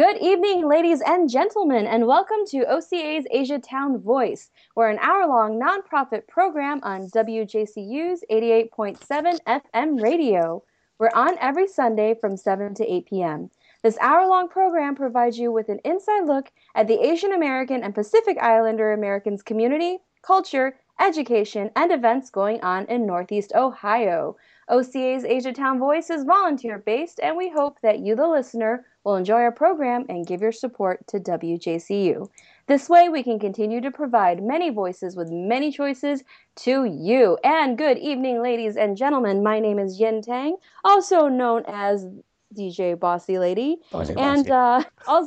Good evening, ladies and gentlemen, and welcome to OCA's Asia Town Voice. We're an hour-long nonprofit program on WJCU's 88.7 FM radio. We're on every Sunday from 7 to 8 p.m. This hour-long program provides you with an inside look at the Asian American and Pacific Islander Americans community, culture, education, and events going on in Northeast Ohio. OCA's Asia Town Voice is volunteer-based, and we hope that you, the listener, will enjoy our program and give your support to WJCU. This way, we can continue to provide many voices with many choices to you. And good evening, ladies and gentlemen. My name is Yin Tang, also known as DJ Bossy Lady. Also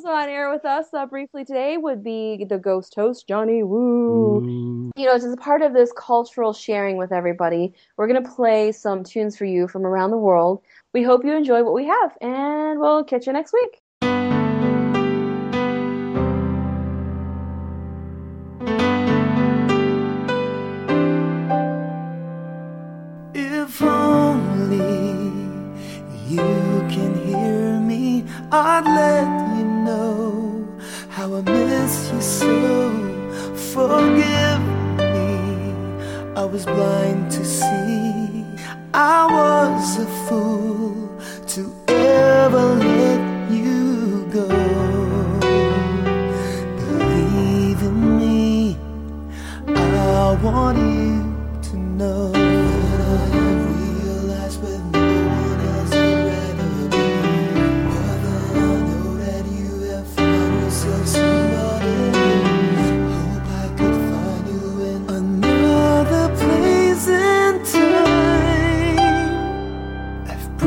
on air with us briefly today would be the ghost host, Johnny Woo. Ooh. You know, as a part of this cultural sharing with everybody, we're going to play some tunes for you from around the world. We hope you enjoy what we have, and we'll catch you next week. If only you can hear me, I'd let you know how I miss you so. Forgive me, I was blind to see. I was a fool to ever let you go. Believe in me, I want you to know that I realize with no one else I'd rather be. Whether I know that you have found yourself somebody, hope I could find you in another place and time. That's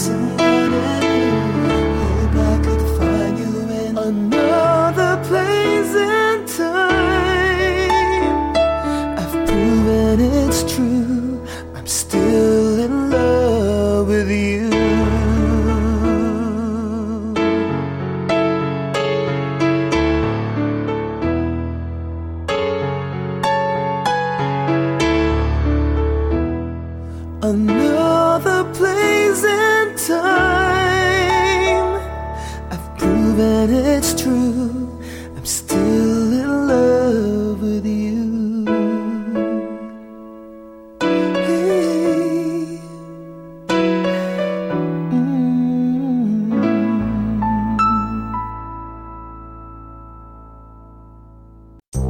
the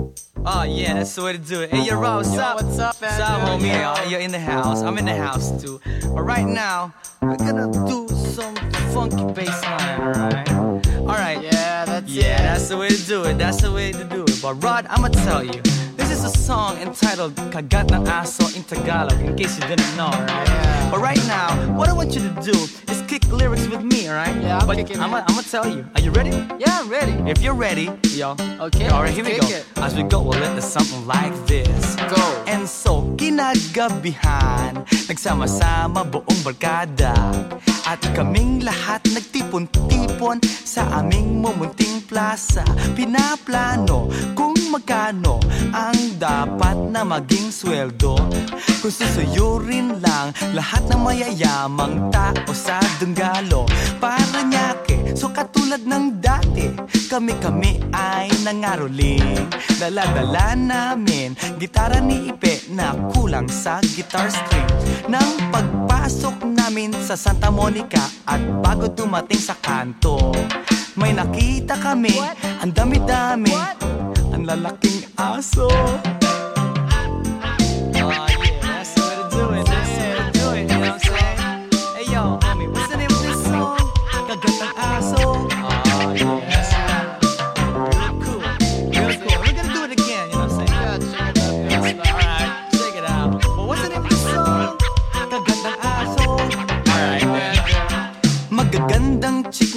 way to do it. Hey, yo, Rob, what's up? What's up, Andrew? What's up, homie? Yeah. You're in the house. I'm in the house, too. But right now, we're gonna do some funky bass line, alright? Alright. Yeah, that's the way to do it. But, Rod, I'm gonna tell you. This is There's a song entitled Kagat ng Aso in Tagalog, in case you didn't know, right? Yeah. But right now, what I want you to do is kick lyrics with me, right? Yeah, I'll kick it. I'm gonna tell you. Are you ready? Yeah, I'm ready. If you're ready, yo. Okay. Alright, here we go. It. As we go, we'll let this something like this. Go. And so, kinagabihan, nagsama-sama buong barkada. At kaming lahat nagtipon-tipon sa aming mumunting plaza. Pinaplano kung magkano ang dapat na maging sweldo. Kung susuyurin lang lahat ng mayayamang tao sa Dunggalo. Paranaque, so katulad ng dati, kami-kami ay nangaroling. Dala-dala namin, gitara ni Ipe na kulang sa guitar string. Nang pagpasok namin sa Santa Monica at bago dumating sa kanto, may nakita kami, ang dami-dami, ang lalaking aso.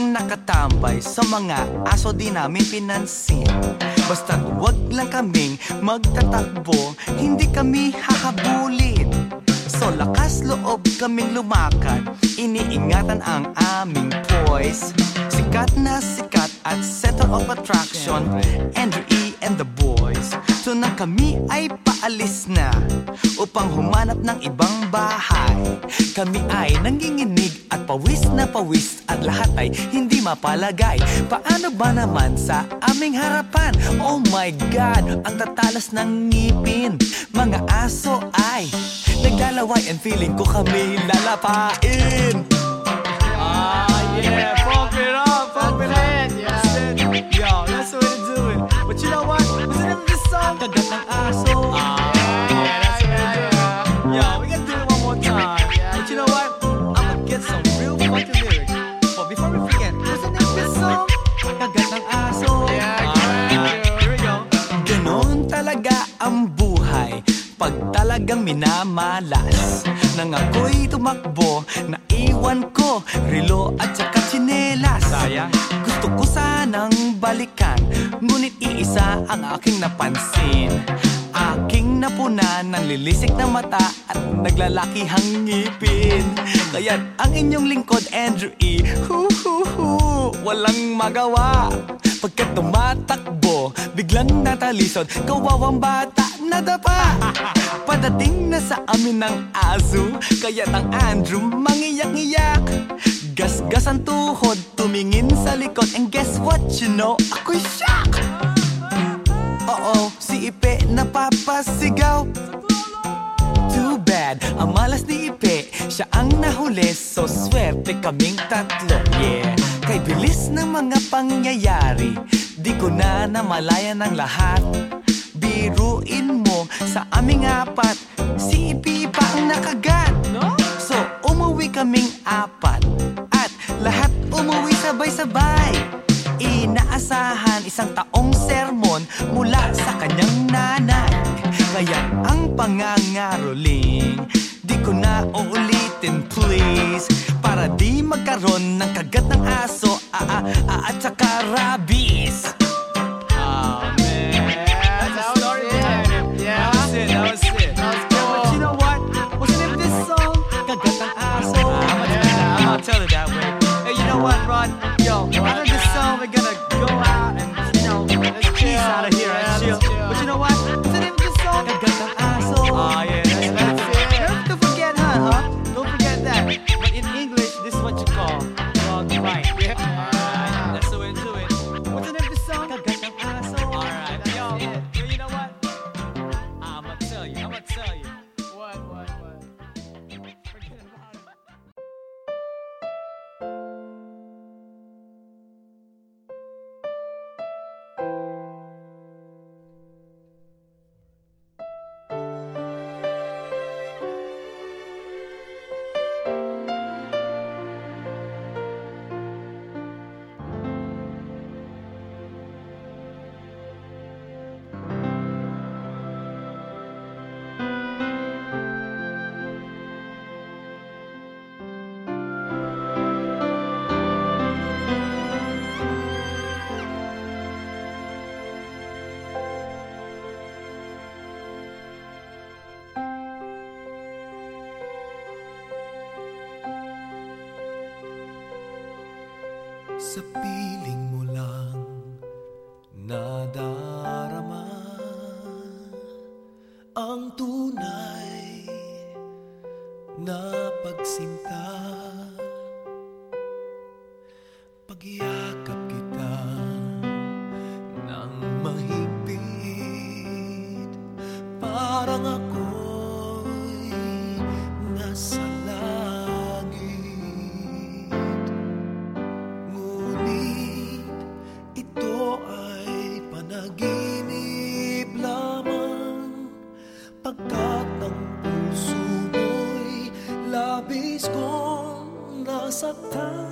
Nakatambay sa mga aso di namin pinansin. Basta't wag lang kaming magtatakbo, hindi kami hahabulin. So lakas loob kaming lumakad, iniingatan ang aming poise. Sikat na sikat at center of attraction, Andrew E and the boys. So nang kami ay paalis na upang humanap ng ibang bahay, kami ay nanginginig at pawis na pawis at lahat ay hindi mapalagay. Paano ba naman sa aming harapan? Oh my God! Ang tatalas ng ngipin. Mga aso ay naglalaway and feeling ko kami lalapain. Ah, yeah! Pump it up! Pump it up! Yeah. Yo, that's the way to do it. But you know what? Listen to this song, Kagat ng Aso. Pag talagang minamalas, nang ako'y tumakbo, naiwan ko relo at saka tsinelas. Gusto ko sanang balikan, ngunit iisa ang aking napansin. Aking napunan ng lilisik na mata at naglalakihang ngipin. Kaya't ang inyong lingkod, Andrew E, walang magawa. Pagkat tumatakbo, biglang natalisod, kawawang bata nadapa. Padating na sa amin ng aso, kaya't ang Andrew mangiyak-ngiyak. Gas-gas ang tuhod, tumingin sa likod, and guess what, you know, ako'y shock. Oo, si Ipe napapasigaw. Too bad, ang malas ni Ipe, siya ang nahuli, so swerte kaming tatlo, yeah. Kay bilis ng mga pangyayari, di ko na namalayan ang lahat. Biruin mo sa aming apat, si Ipi pa ang nakagat. So umuwi kaming apat at lahat umuwi sabay-sabay. Inaasahan isang taong sermon mula sa kanyang nanay. Kaya ang pangangaroling di ko na uulitin, please. Para di magkaroon ng kagat ng aso at saka rabies. Tell it that way. Hey, you know what, Rod? Yo, after this song, we're gonna go out and, you know, let's peace out of here and chill. But you know what? What's the name of this song? Kagat ng Aso. Oh, yeah, that's it. Don't forget, huh? Don't forget that. But in English, this is what you call dog bite. Yeah. Alright, that's the way to do it. What's the name of this song? Kagat ng Aso. Alright, yo. Well, you know what? I'ma tell you. What? sa piling mo lang nadarama ang tunay na pagsinta. Pagyakap kita ng mahigpit, parang ako'y nasa langit. Ngunit ito ay panaginip lamang, pagkat ang puso mo'y labis kong nasaktan.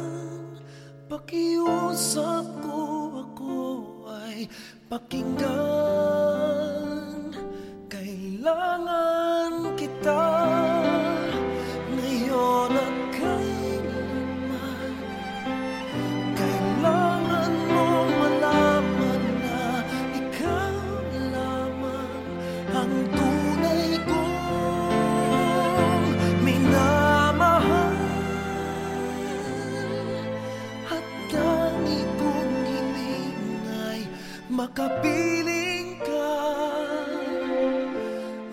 Pakiusap ko, ako ay pakinggan. Kailangan kita ngayon at kailanman. Kailangan mo malaman na ikaw lamang ang tunay kong minamahal. Makapiling ka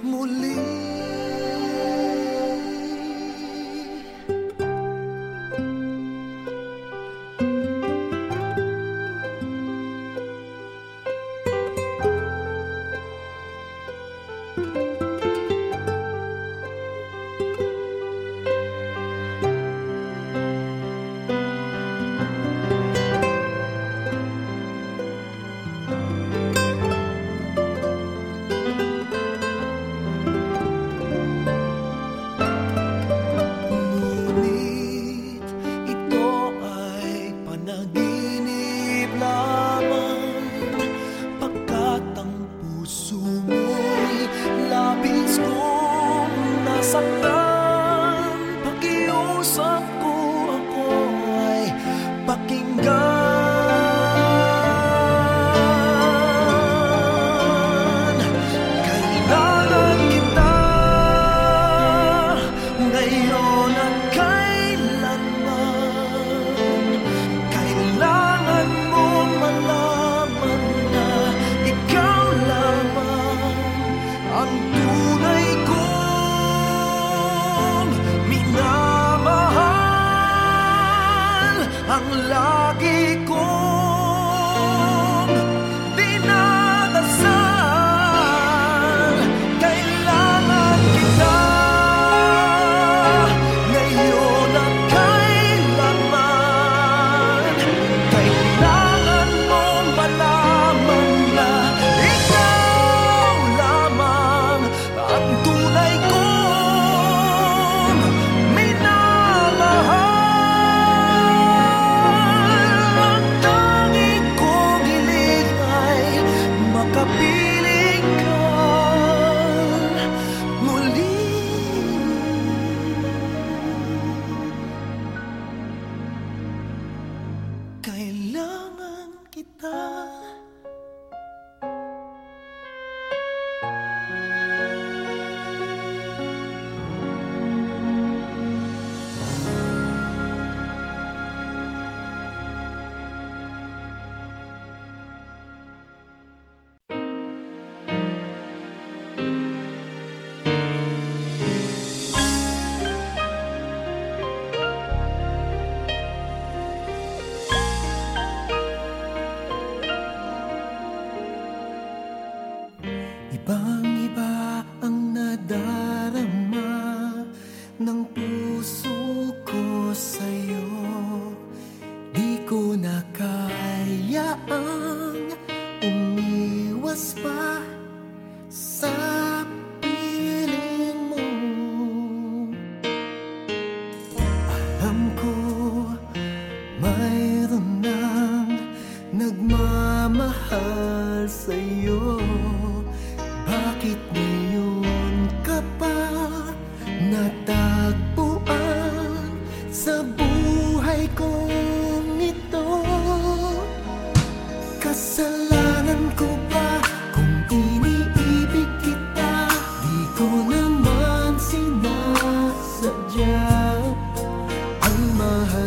muli.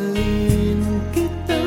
Mahalin kita.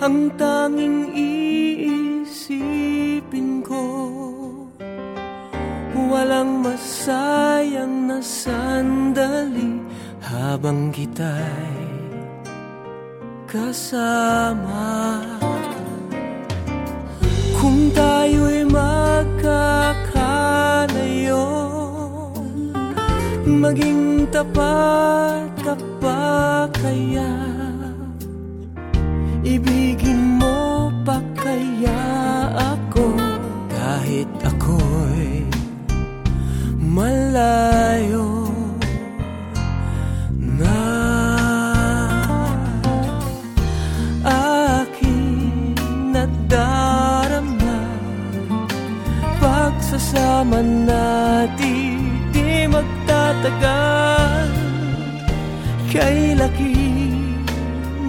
ang tanging iisipin ko. Walang masayang na sandali habang kita'y kasama. Kung tayo'y magkakalayo, maging tapat ka pa kaya? Ibigin mo pa kaya ako kahit ako'y malayo na? Aking nagdarama pagsasama natin. Magtatagal kay laki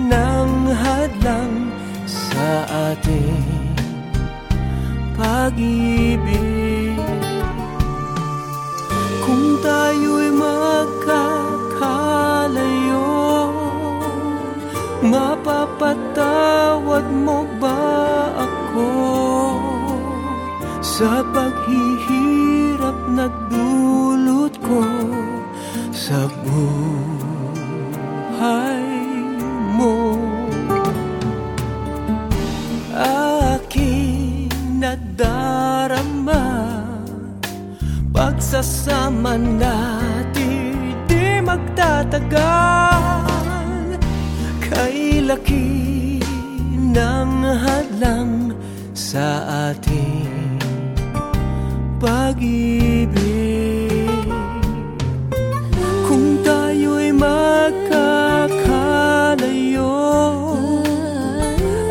ng hadlang sa ating pag-ibig. Kung tayo'y magkakalayo, mapapatawad mo ba ako sa paghihirap na dulot ko sa buhay mo? Aking nadarama pagsasama natin di magtatagal kay laki ng hadlang sa ating pag-ibig. Kung tayo'y magkakalayo,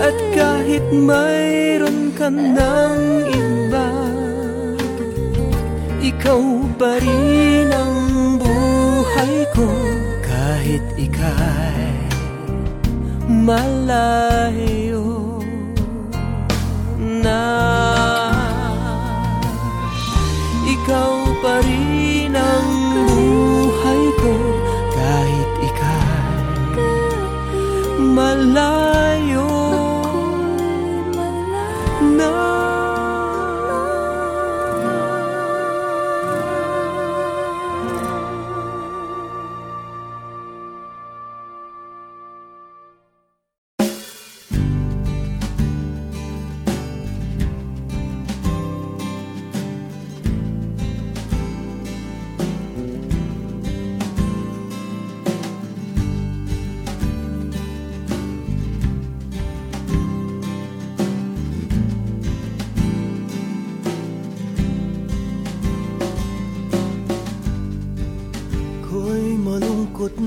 at kahit mayroon ka ng iba, ikaw pa rin ang buhay ko kahit ika'y malayo na. Ikaw pa rin ang buhay ko kahit ika'y malayo na.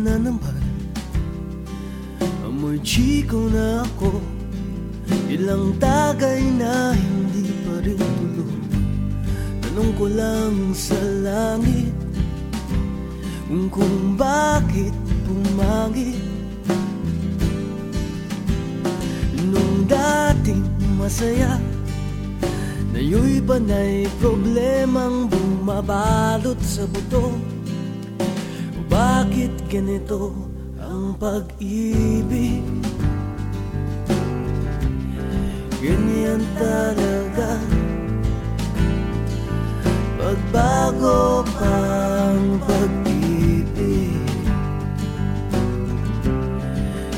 Na naman amoy chiko na ako. Ilang tagay na hindi pa rin tulog. Tanong ko lang sa langit kung bakit pumangit nung dating masaya. Ngayon panay problemang bumabalot sa buto. Bakit ganito ang pag-ibig? Ganyan talaga, pagbago pang pag-ibig.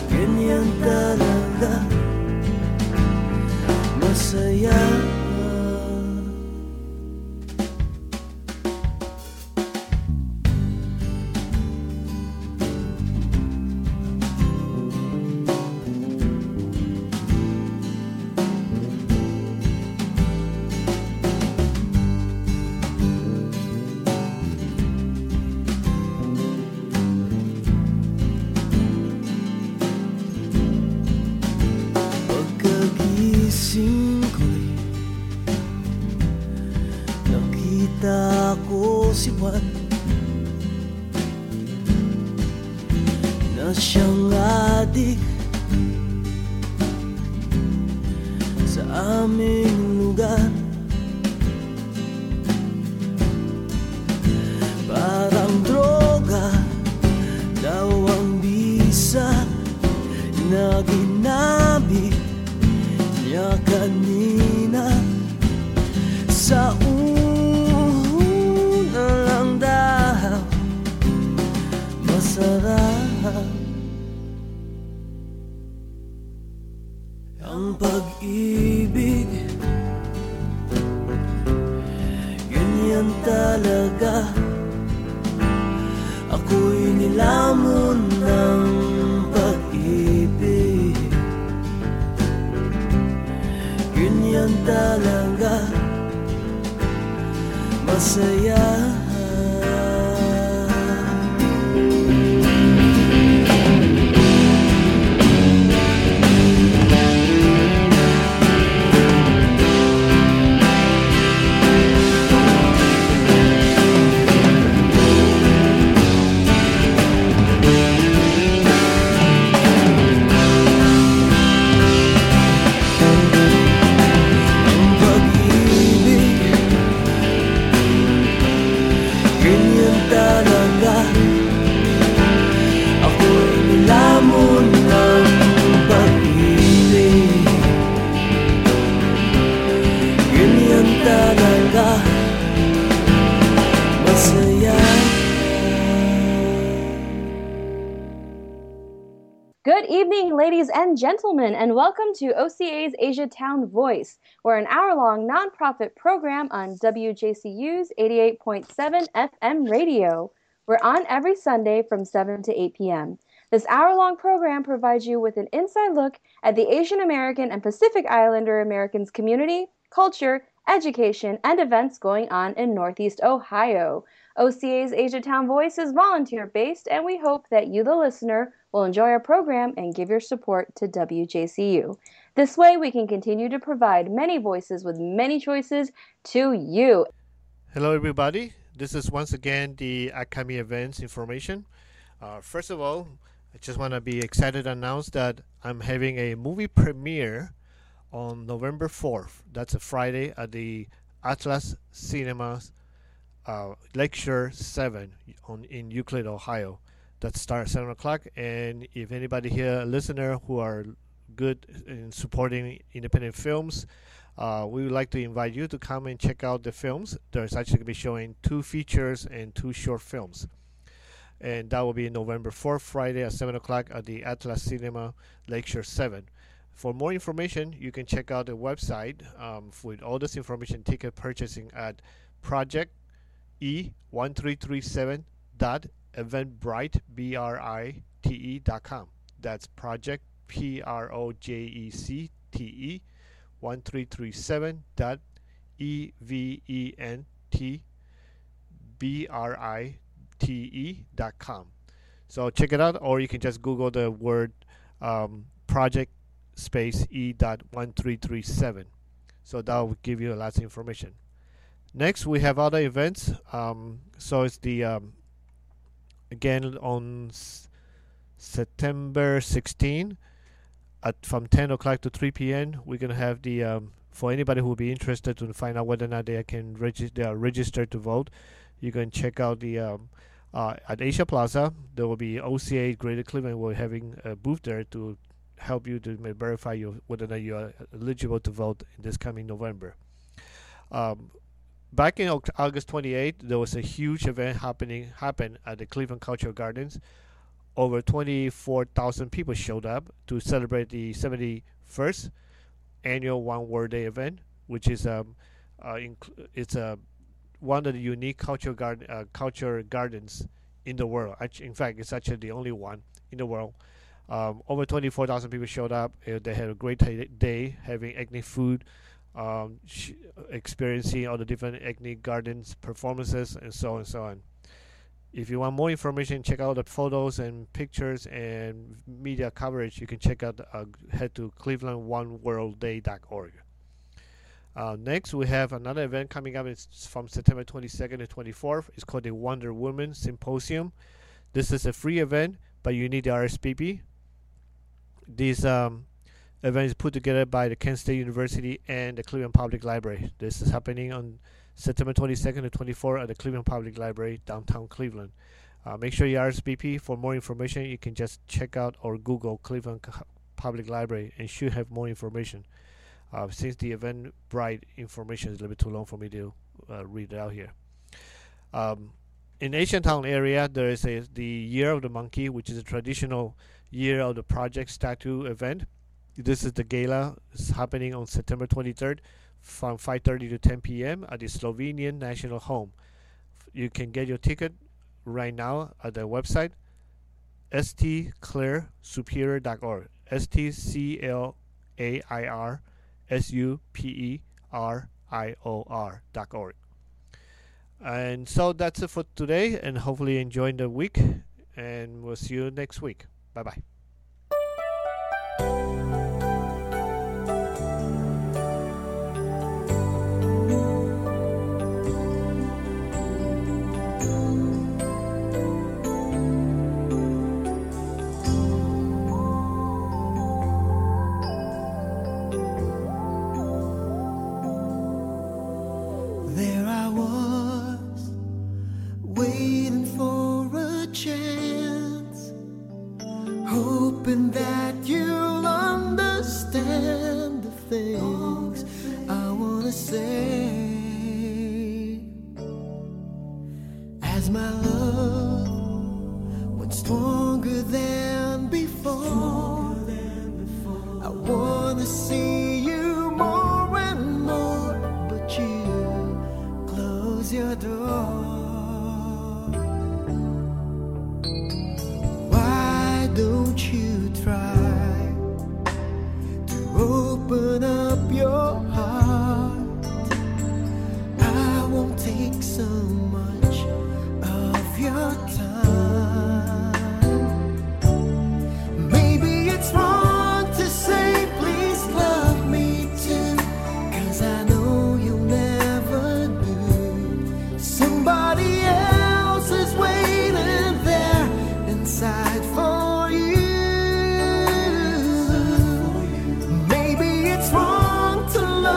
Ganyan talaga, masaya. Naginabi Ang pag-ibig, yun yan talaga. Ako'y nilamon ng pag-ibig, yun yan talaga. Masaya. Good evening, ladies and gentlemen, and welcome to OCA's Asia Town Voice. We're an hour-long nonprofit program on WJCU's 88.7 FM radio. We're on every Sunday from 7 to 8 p.m. This hour-long program provides you with an inside look at the Asian American and Pacific Islander Americans community, culture, education, and events going on in Northeast Ohio. OCA's Asia Town Voice is volunteer-based, and we hope that you, the listener, will enjoy our program and give your support to WJCU. This way, we can continue to provide many voices with many choices to you. Hello, everybody. This is once again the Akami Events information. First of all, I just want to be excited to announce that I'm having a movie premiere on November 4th. That's a Friday at the Atlas Cinemas, Lecture 7 in Euclid, Ohio. That starts 7 o'clock, and if anybody here, a listener, who are good in supporting independent films, we would like to invite you to come and check out the films. There's actually going to be showing two features and two short films. And that will be November 4th, Friday at 7 o'clock at the Atlas Cinema, Lecture 7. For more information, you can check out the website with all this information, ticket purchasing at projecte1337.com. Eventbrite, Eventbrite.com. That's project projecte 1337.eventbrite.com. So check it out, or you can just Google the word project space e.1337. So that will give you a lot of information. Next, we have other events. So it's the again, on September 16, from 10 o'clock to 3 p.m., we're going to have the, for anybody who will be interested to find out whether or not they are registered to vote, you can check out the, at Asia Plaza, there will be OCA Greater Cleveland. We're having a booth there to help you to verify whether or not you are eligible to vote in this coming November. Back in August 28, there was a huge event happened at the Cleveland Cultural Gardens. Over 24,000 people showed up to celebrate the 71st annual One World Day event, which is it's one of the unique cultural gardens in the world. In fact, it's actually the only one in the world. Over 24,000 people showed up. They had a great day, having ethnic food, experiencing all the different ethnic gardens performances and so on and so on. If you want more information, check out the photos and pictures and media coverage. You can check out head to ClevelandOneWorldDay.org. Next, we have another event coming up. It's from September 22nd to 24th. It's called the Wonder Woman Symposium. This is a free event, but you need the RSVP. These event is put together by the Kent State University and the Cleveland Public Library. This is happening on September 22nd to 24th at the Cleveland Public Library, downtown Cleveland. Make sure you RSVP. For more information, you can just check out or Google Cleveland Public Library and should have more information. Since the Eventbrite information is a little bit too long for me to read it out here. In Asian Town area, there is the Year of the Monkey, which is a traditional Year of the Project statue event. This is the gala. It's happening on September 23rd from 5:30 to 10 p.m. at the Slovenian National Home. You can get your ticket right now at the website stclairsuperior.org. stclairsuperior.org. And so that's it for today, and hopefully you enjoyed the week, and we'll see you next week. Bye-bye. Maybe it's wrong to love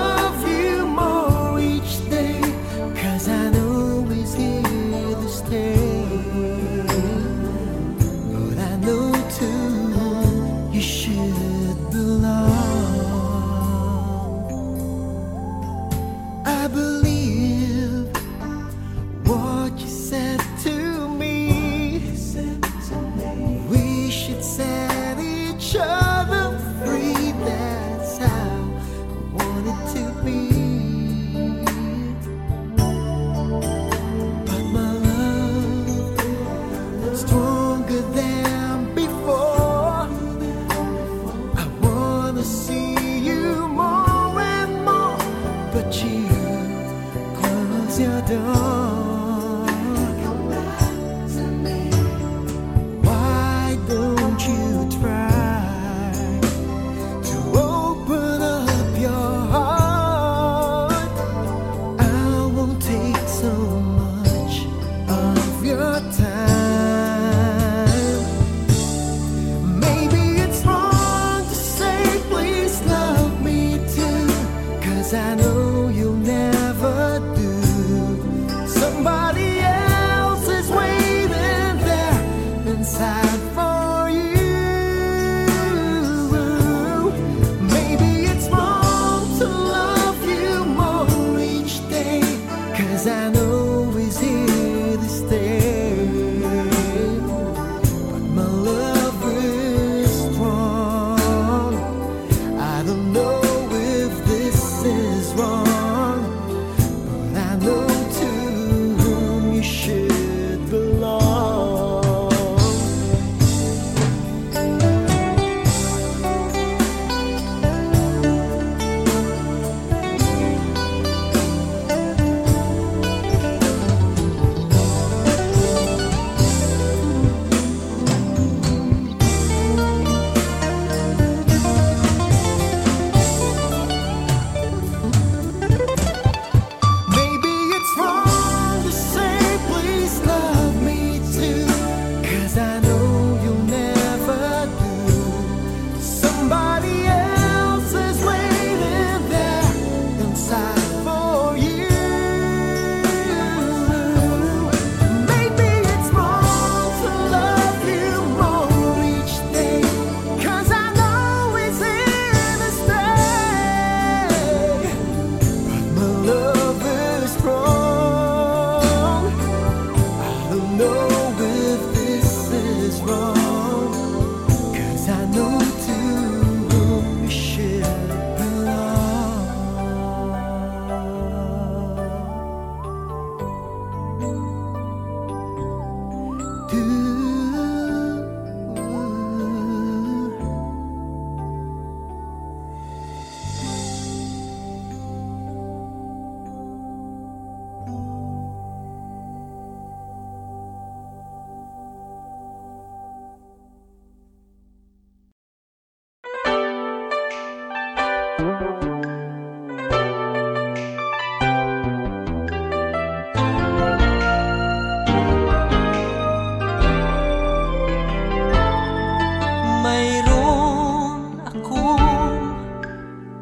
Mayroon akong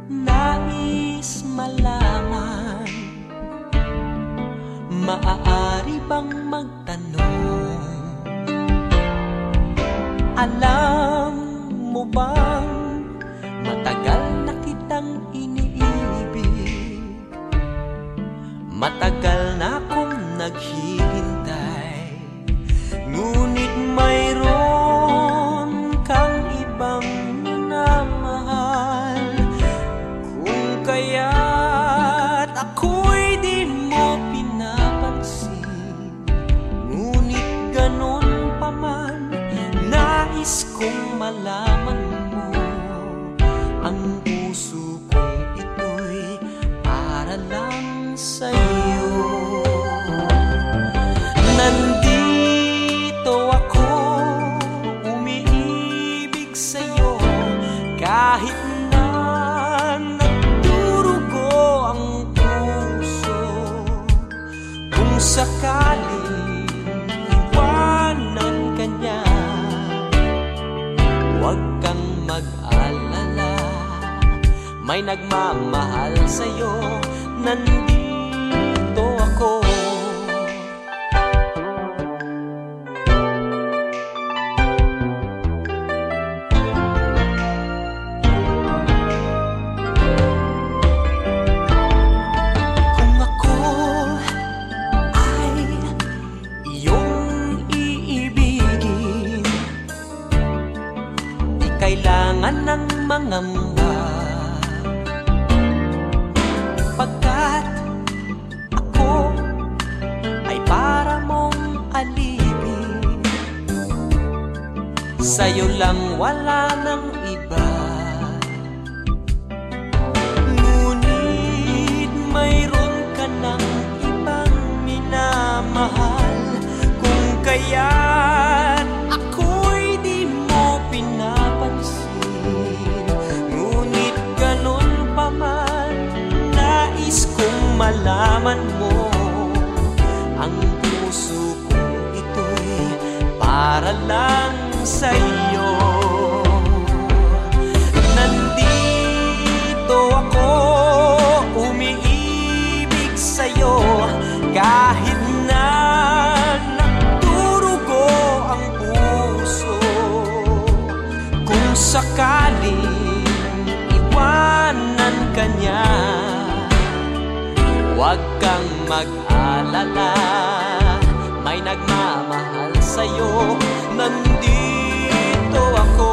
nais malaman, maaari bang magtanong? Alam mo bang matagal na kitang iniibig? Matagal na akong naghihintay, ngunit mayroon kang ibang minamahal. Kung kaya't ako'y di mo pinapansin, ngunit ganun pa man, nais kong malaman mo. Ang puso kong ito'y para lang sa'yo. Nandito ako, umiibig sa'yo, kahit na nagdurugo ang puso. Kung sakaling iwanan ka niya, huwag kang mag-alala, may nagmamahal sa'yo. Nandito ako. Kung ako ay iyong iibigin, di kailangan ng mga mukha, pagkat ako ay para mong alibin. Sa'yo lang, wala ng iba. Ngunit mayroon ka ng ibang minamahal. Kung kaya't ako'y di mo pinapansin, ngunit ganun pa man, kung malaman mo, ang puso kong ito'y para lang sa'yo. Nandito ako, umiibig sa'yo, kahit na nagdurugo ang puso. Kung sakaling iwanan ka niya, huwag kang mag-alala, may nagmamahal sa'yo. Nandito ako.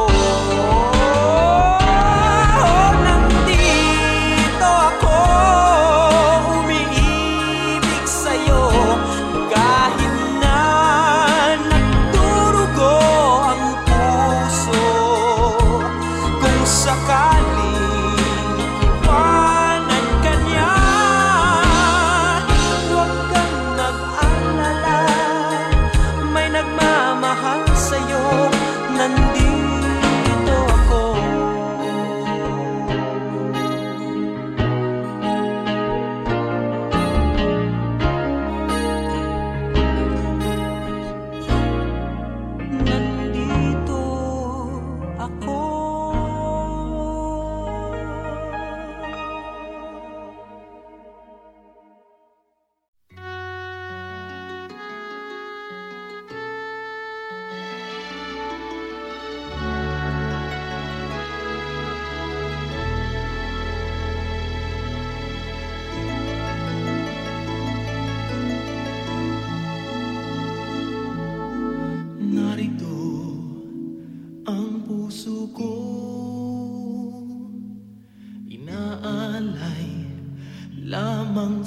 Nandito ako, umiibig sa'yo, kahit na nagdurugo ang puso. Kung sakaling iwanan ka niya, mahal sa'yo. Nandito ako. Nandito ako.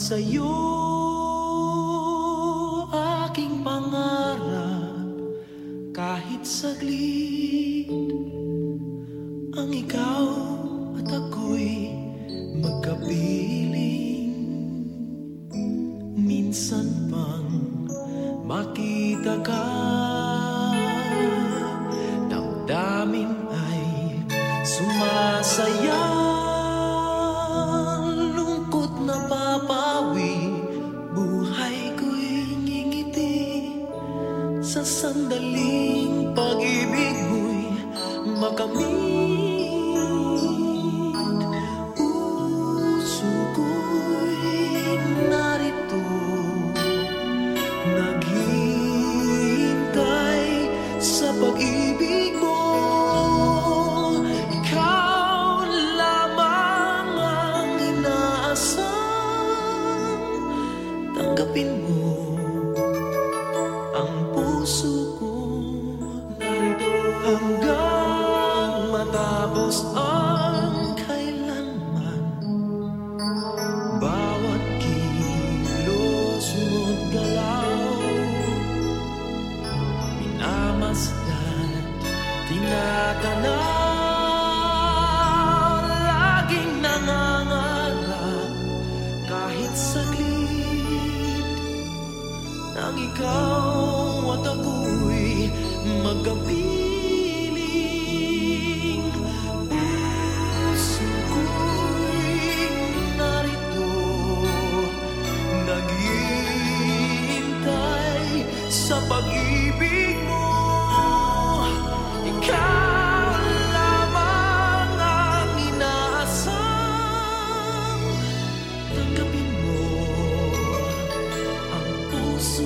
Sa'yo aking pangarap, kahit saglit ang ikaw at ako'y magkapiling. Minsan pang makita ka, damdamin ay sumasayaw. sandaling pag-ibig mo'y makamit. Puso ko'y narito, naghihintay sa pag-ibig mo. Ikaw lamang ang inaasam, tanggapin mo. Ikaw at ako'y magkapiling, puso ko'y narito, naghihintay sa pag-ibig mo. Ikaw lamang ang inaasam, tanggapin mo ang puso.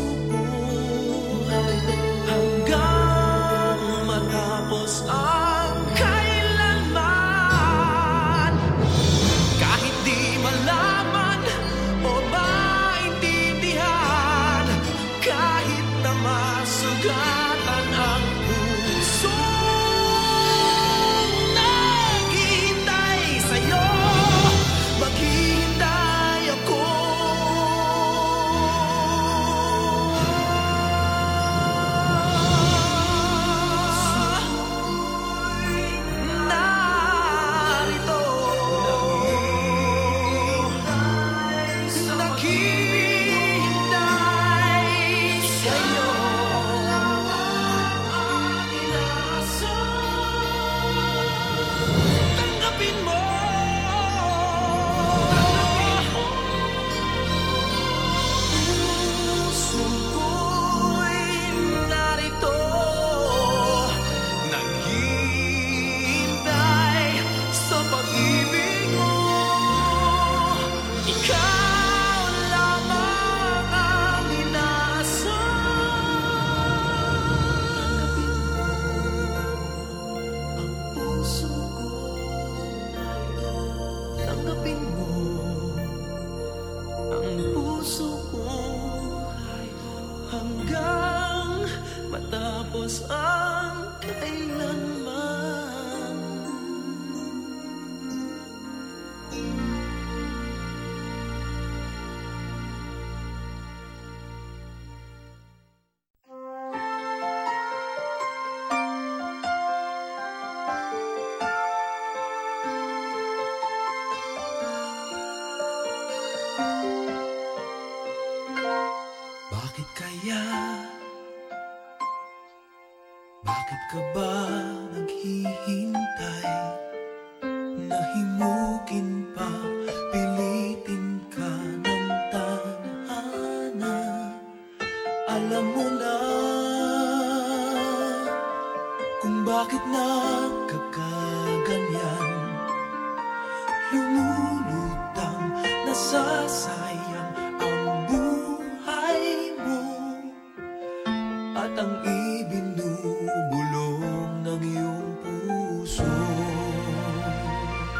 Natutulog pa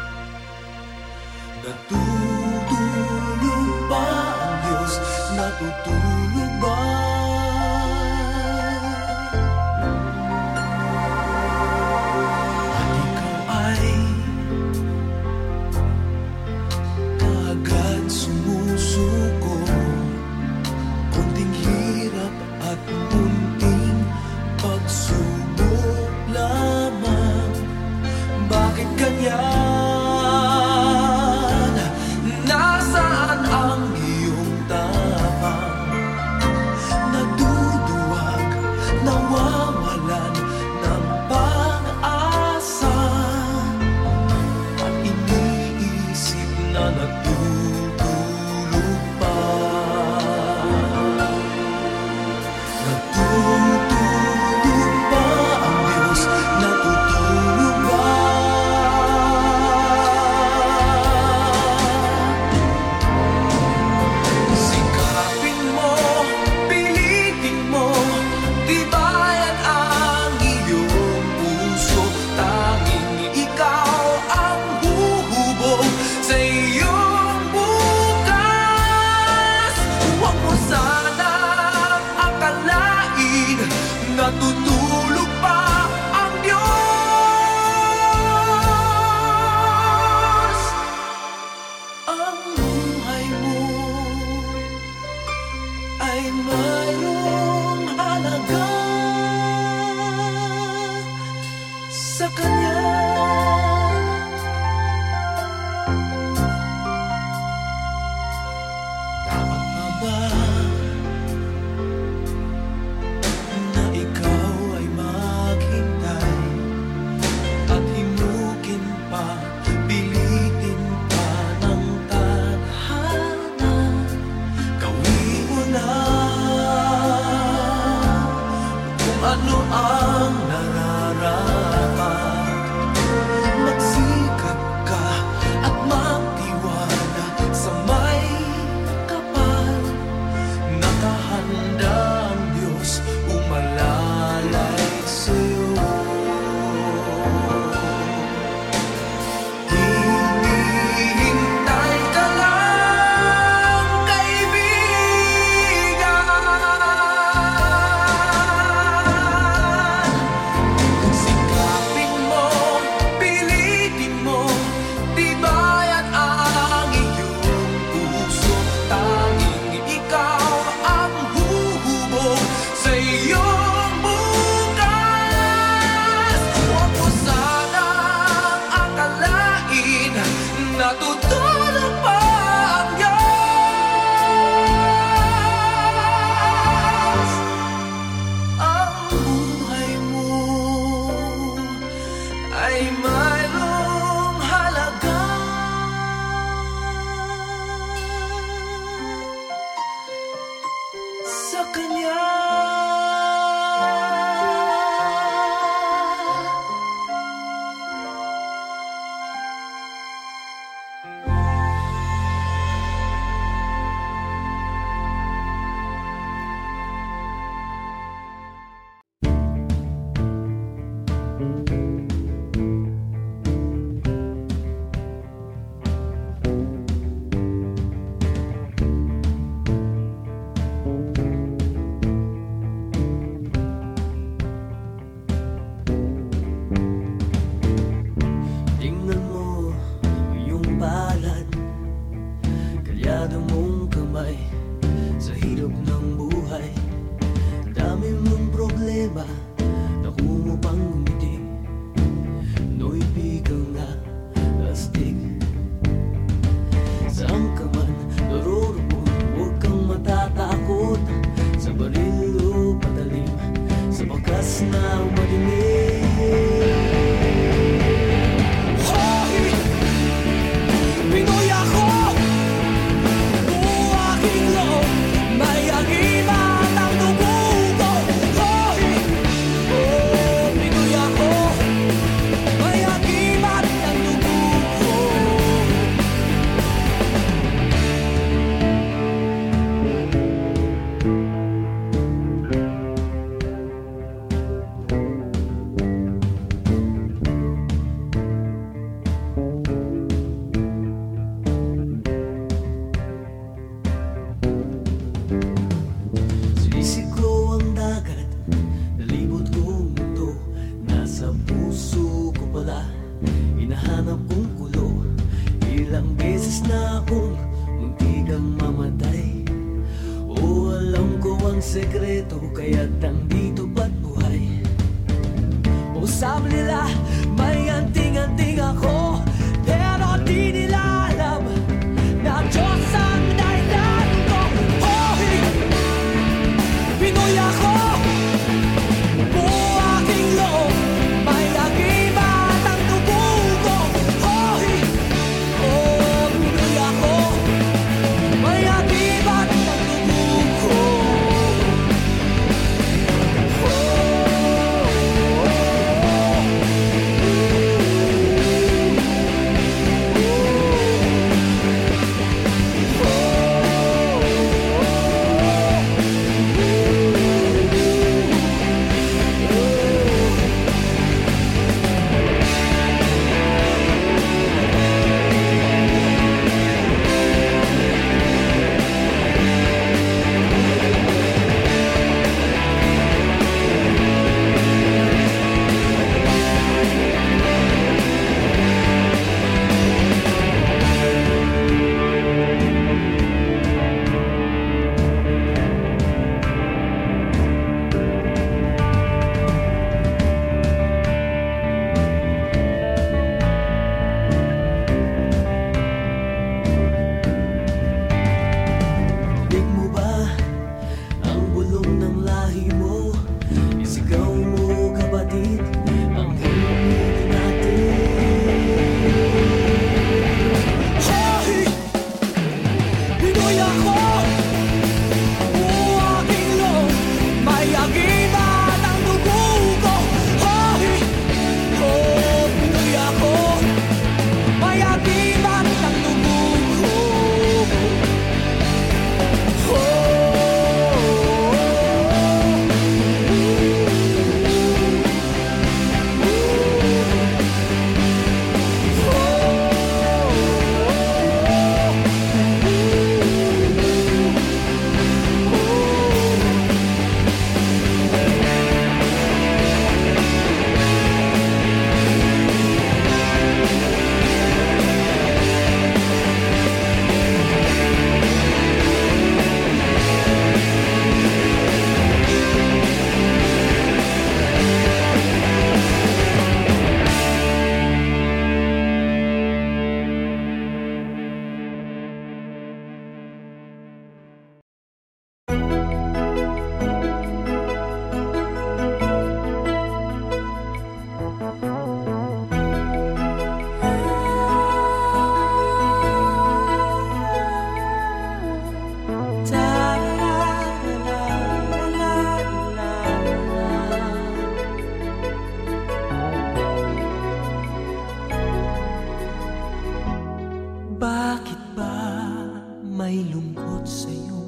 may lungkot sa iyong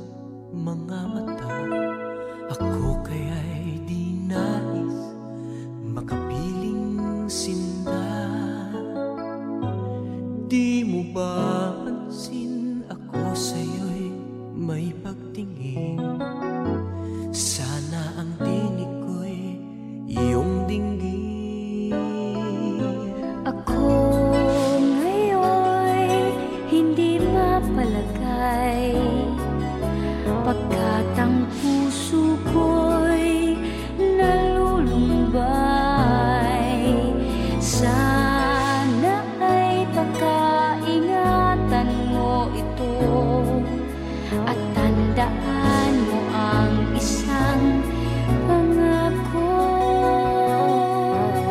mga mata. Ako kaya'y di nais makapiling sinda. Di mo ba pansin ako sa iyo'y may pagtingin? Sana ang tinig ko'y iyong dinggin. Ako pagkat ang puso ko'y nalulumbay. Sana ay pagkaingatan mo ito at tandaan mo ang isang pangako.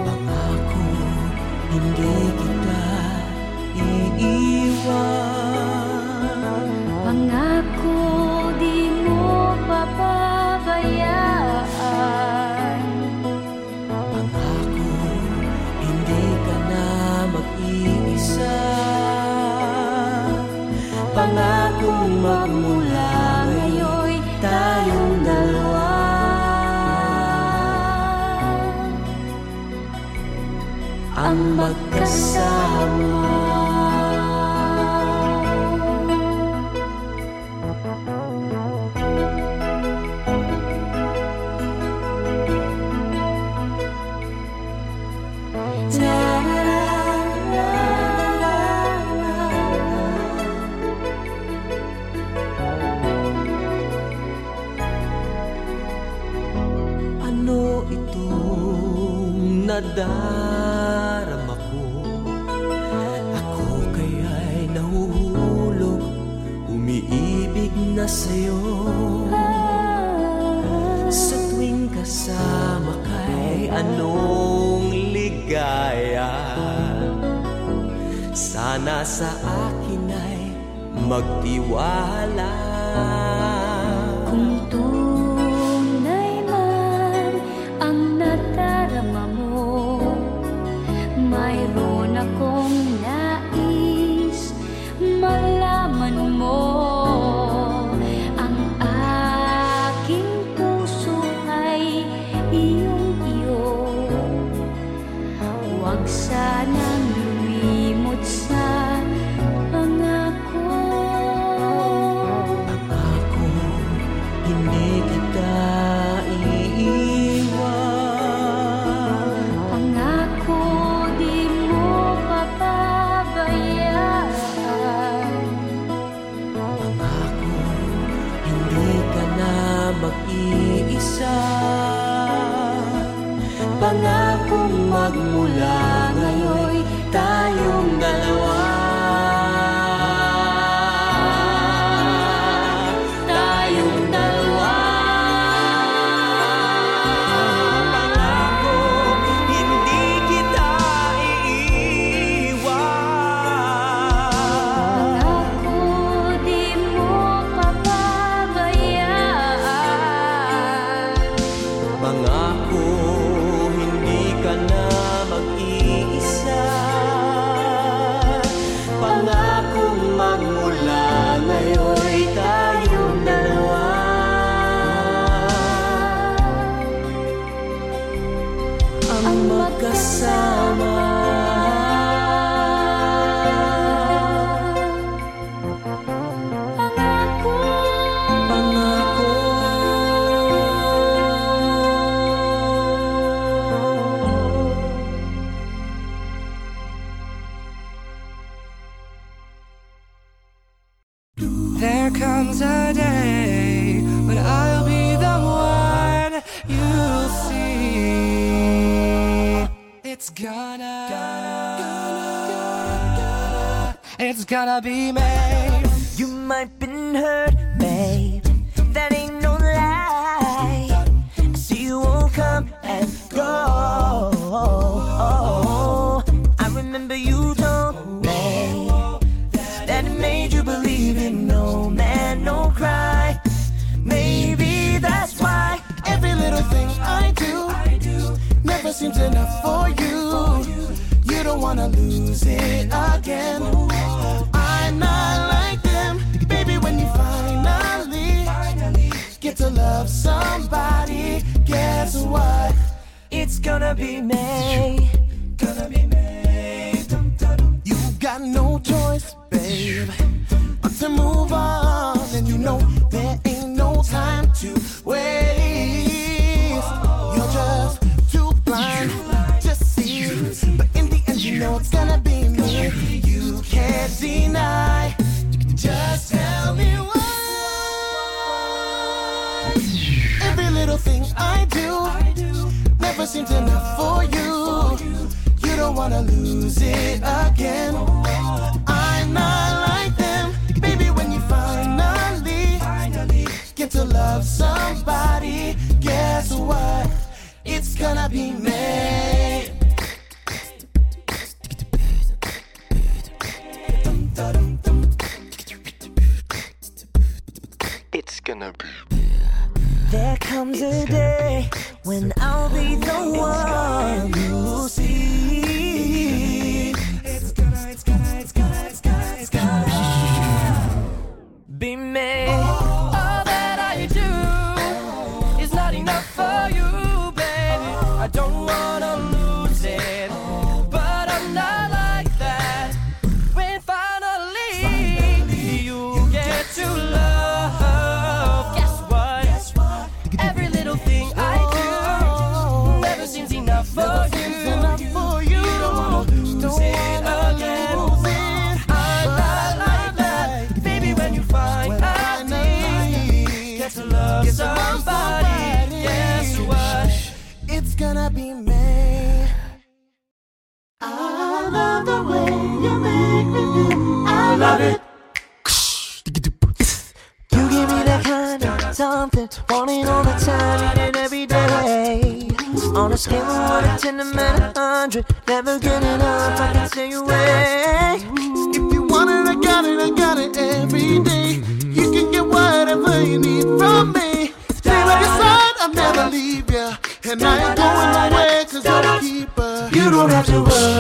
Pangako, hindi kita iiwan. Magmula ngayon tayong dalawa. Ang magkasama. Nadarama ko, ako kaya'y nahuhulog, umiibig na sa'yo. Sa tuwing kasama kay anong ligaya. Sana sa akin ay magtiwala. Kung tunay man ang nadarama mo, mayroon akong nais malaman mo. Ang aking puso ay iyong iyo. Huwag sanang lumimot sa pangako. Pangako, hindi kita iiwan. Mag-iisa, pangakong magmula ngayon tayong dalawa. Gonna be me. You might been hurt, babe. That ain't no lie. I see you won't come and go. I remember you told me that it made you believe in no man, no cry. Maybe that's why every little thing I do never seems enough for you. You don't wanna lose it again. I'm not like them, baby, when you gonna be May. Gonna be May. You got no choice, babe, but to move on. And you know there ain't no time to waste. You're just too blind to see. But in the end, you know it's gonna be May. You can't deny. Just tell me why. Every little thing I do never seems enough for you. You don't wanna lose it again. I'm not like them, baby. When you finally get to love somebody, guess what? It's gonna be May. There comes a day when I'll be the one you'll see. It's gonna be May. All that I do is not enough for you, baby. I don't wanna lose it, but I'm not like that. When finally you get to love. I love the way you make me feel. I love it. You give me that kind of something, wanting all the time and every day. On a scale of 1 to 10 to 100, never get enough. I can stay away. If you want it, I got it every day. You can get whatever you need from me. Stay by your side, I'll never leave ya, and I ain't going away 'cause I'm a keeper. You don't have to worry.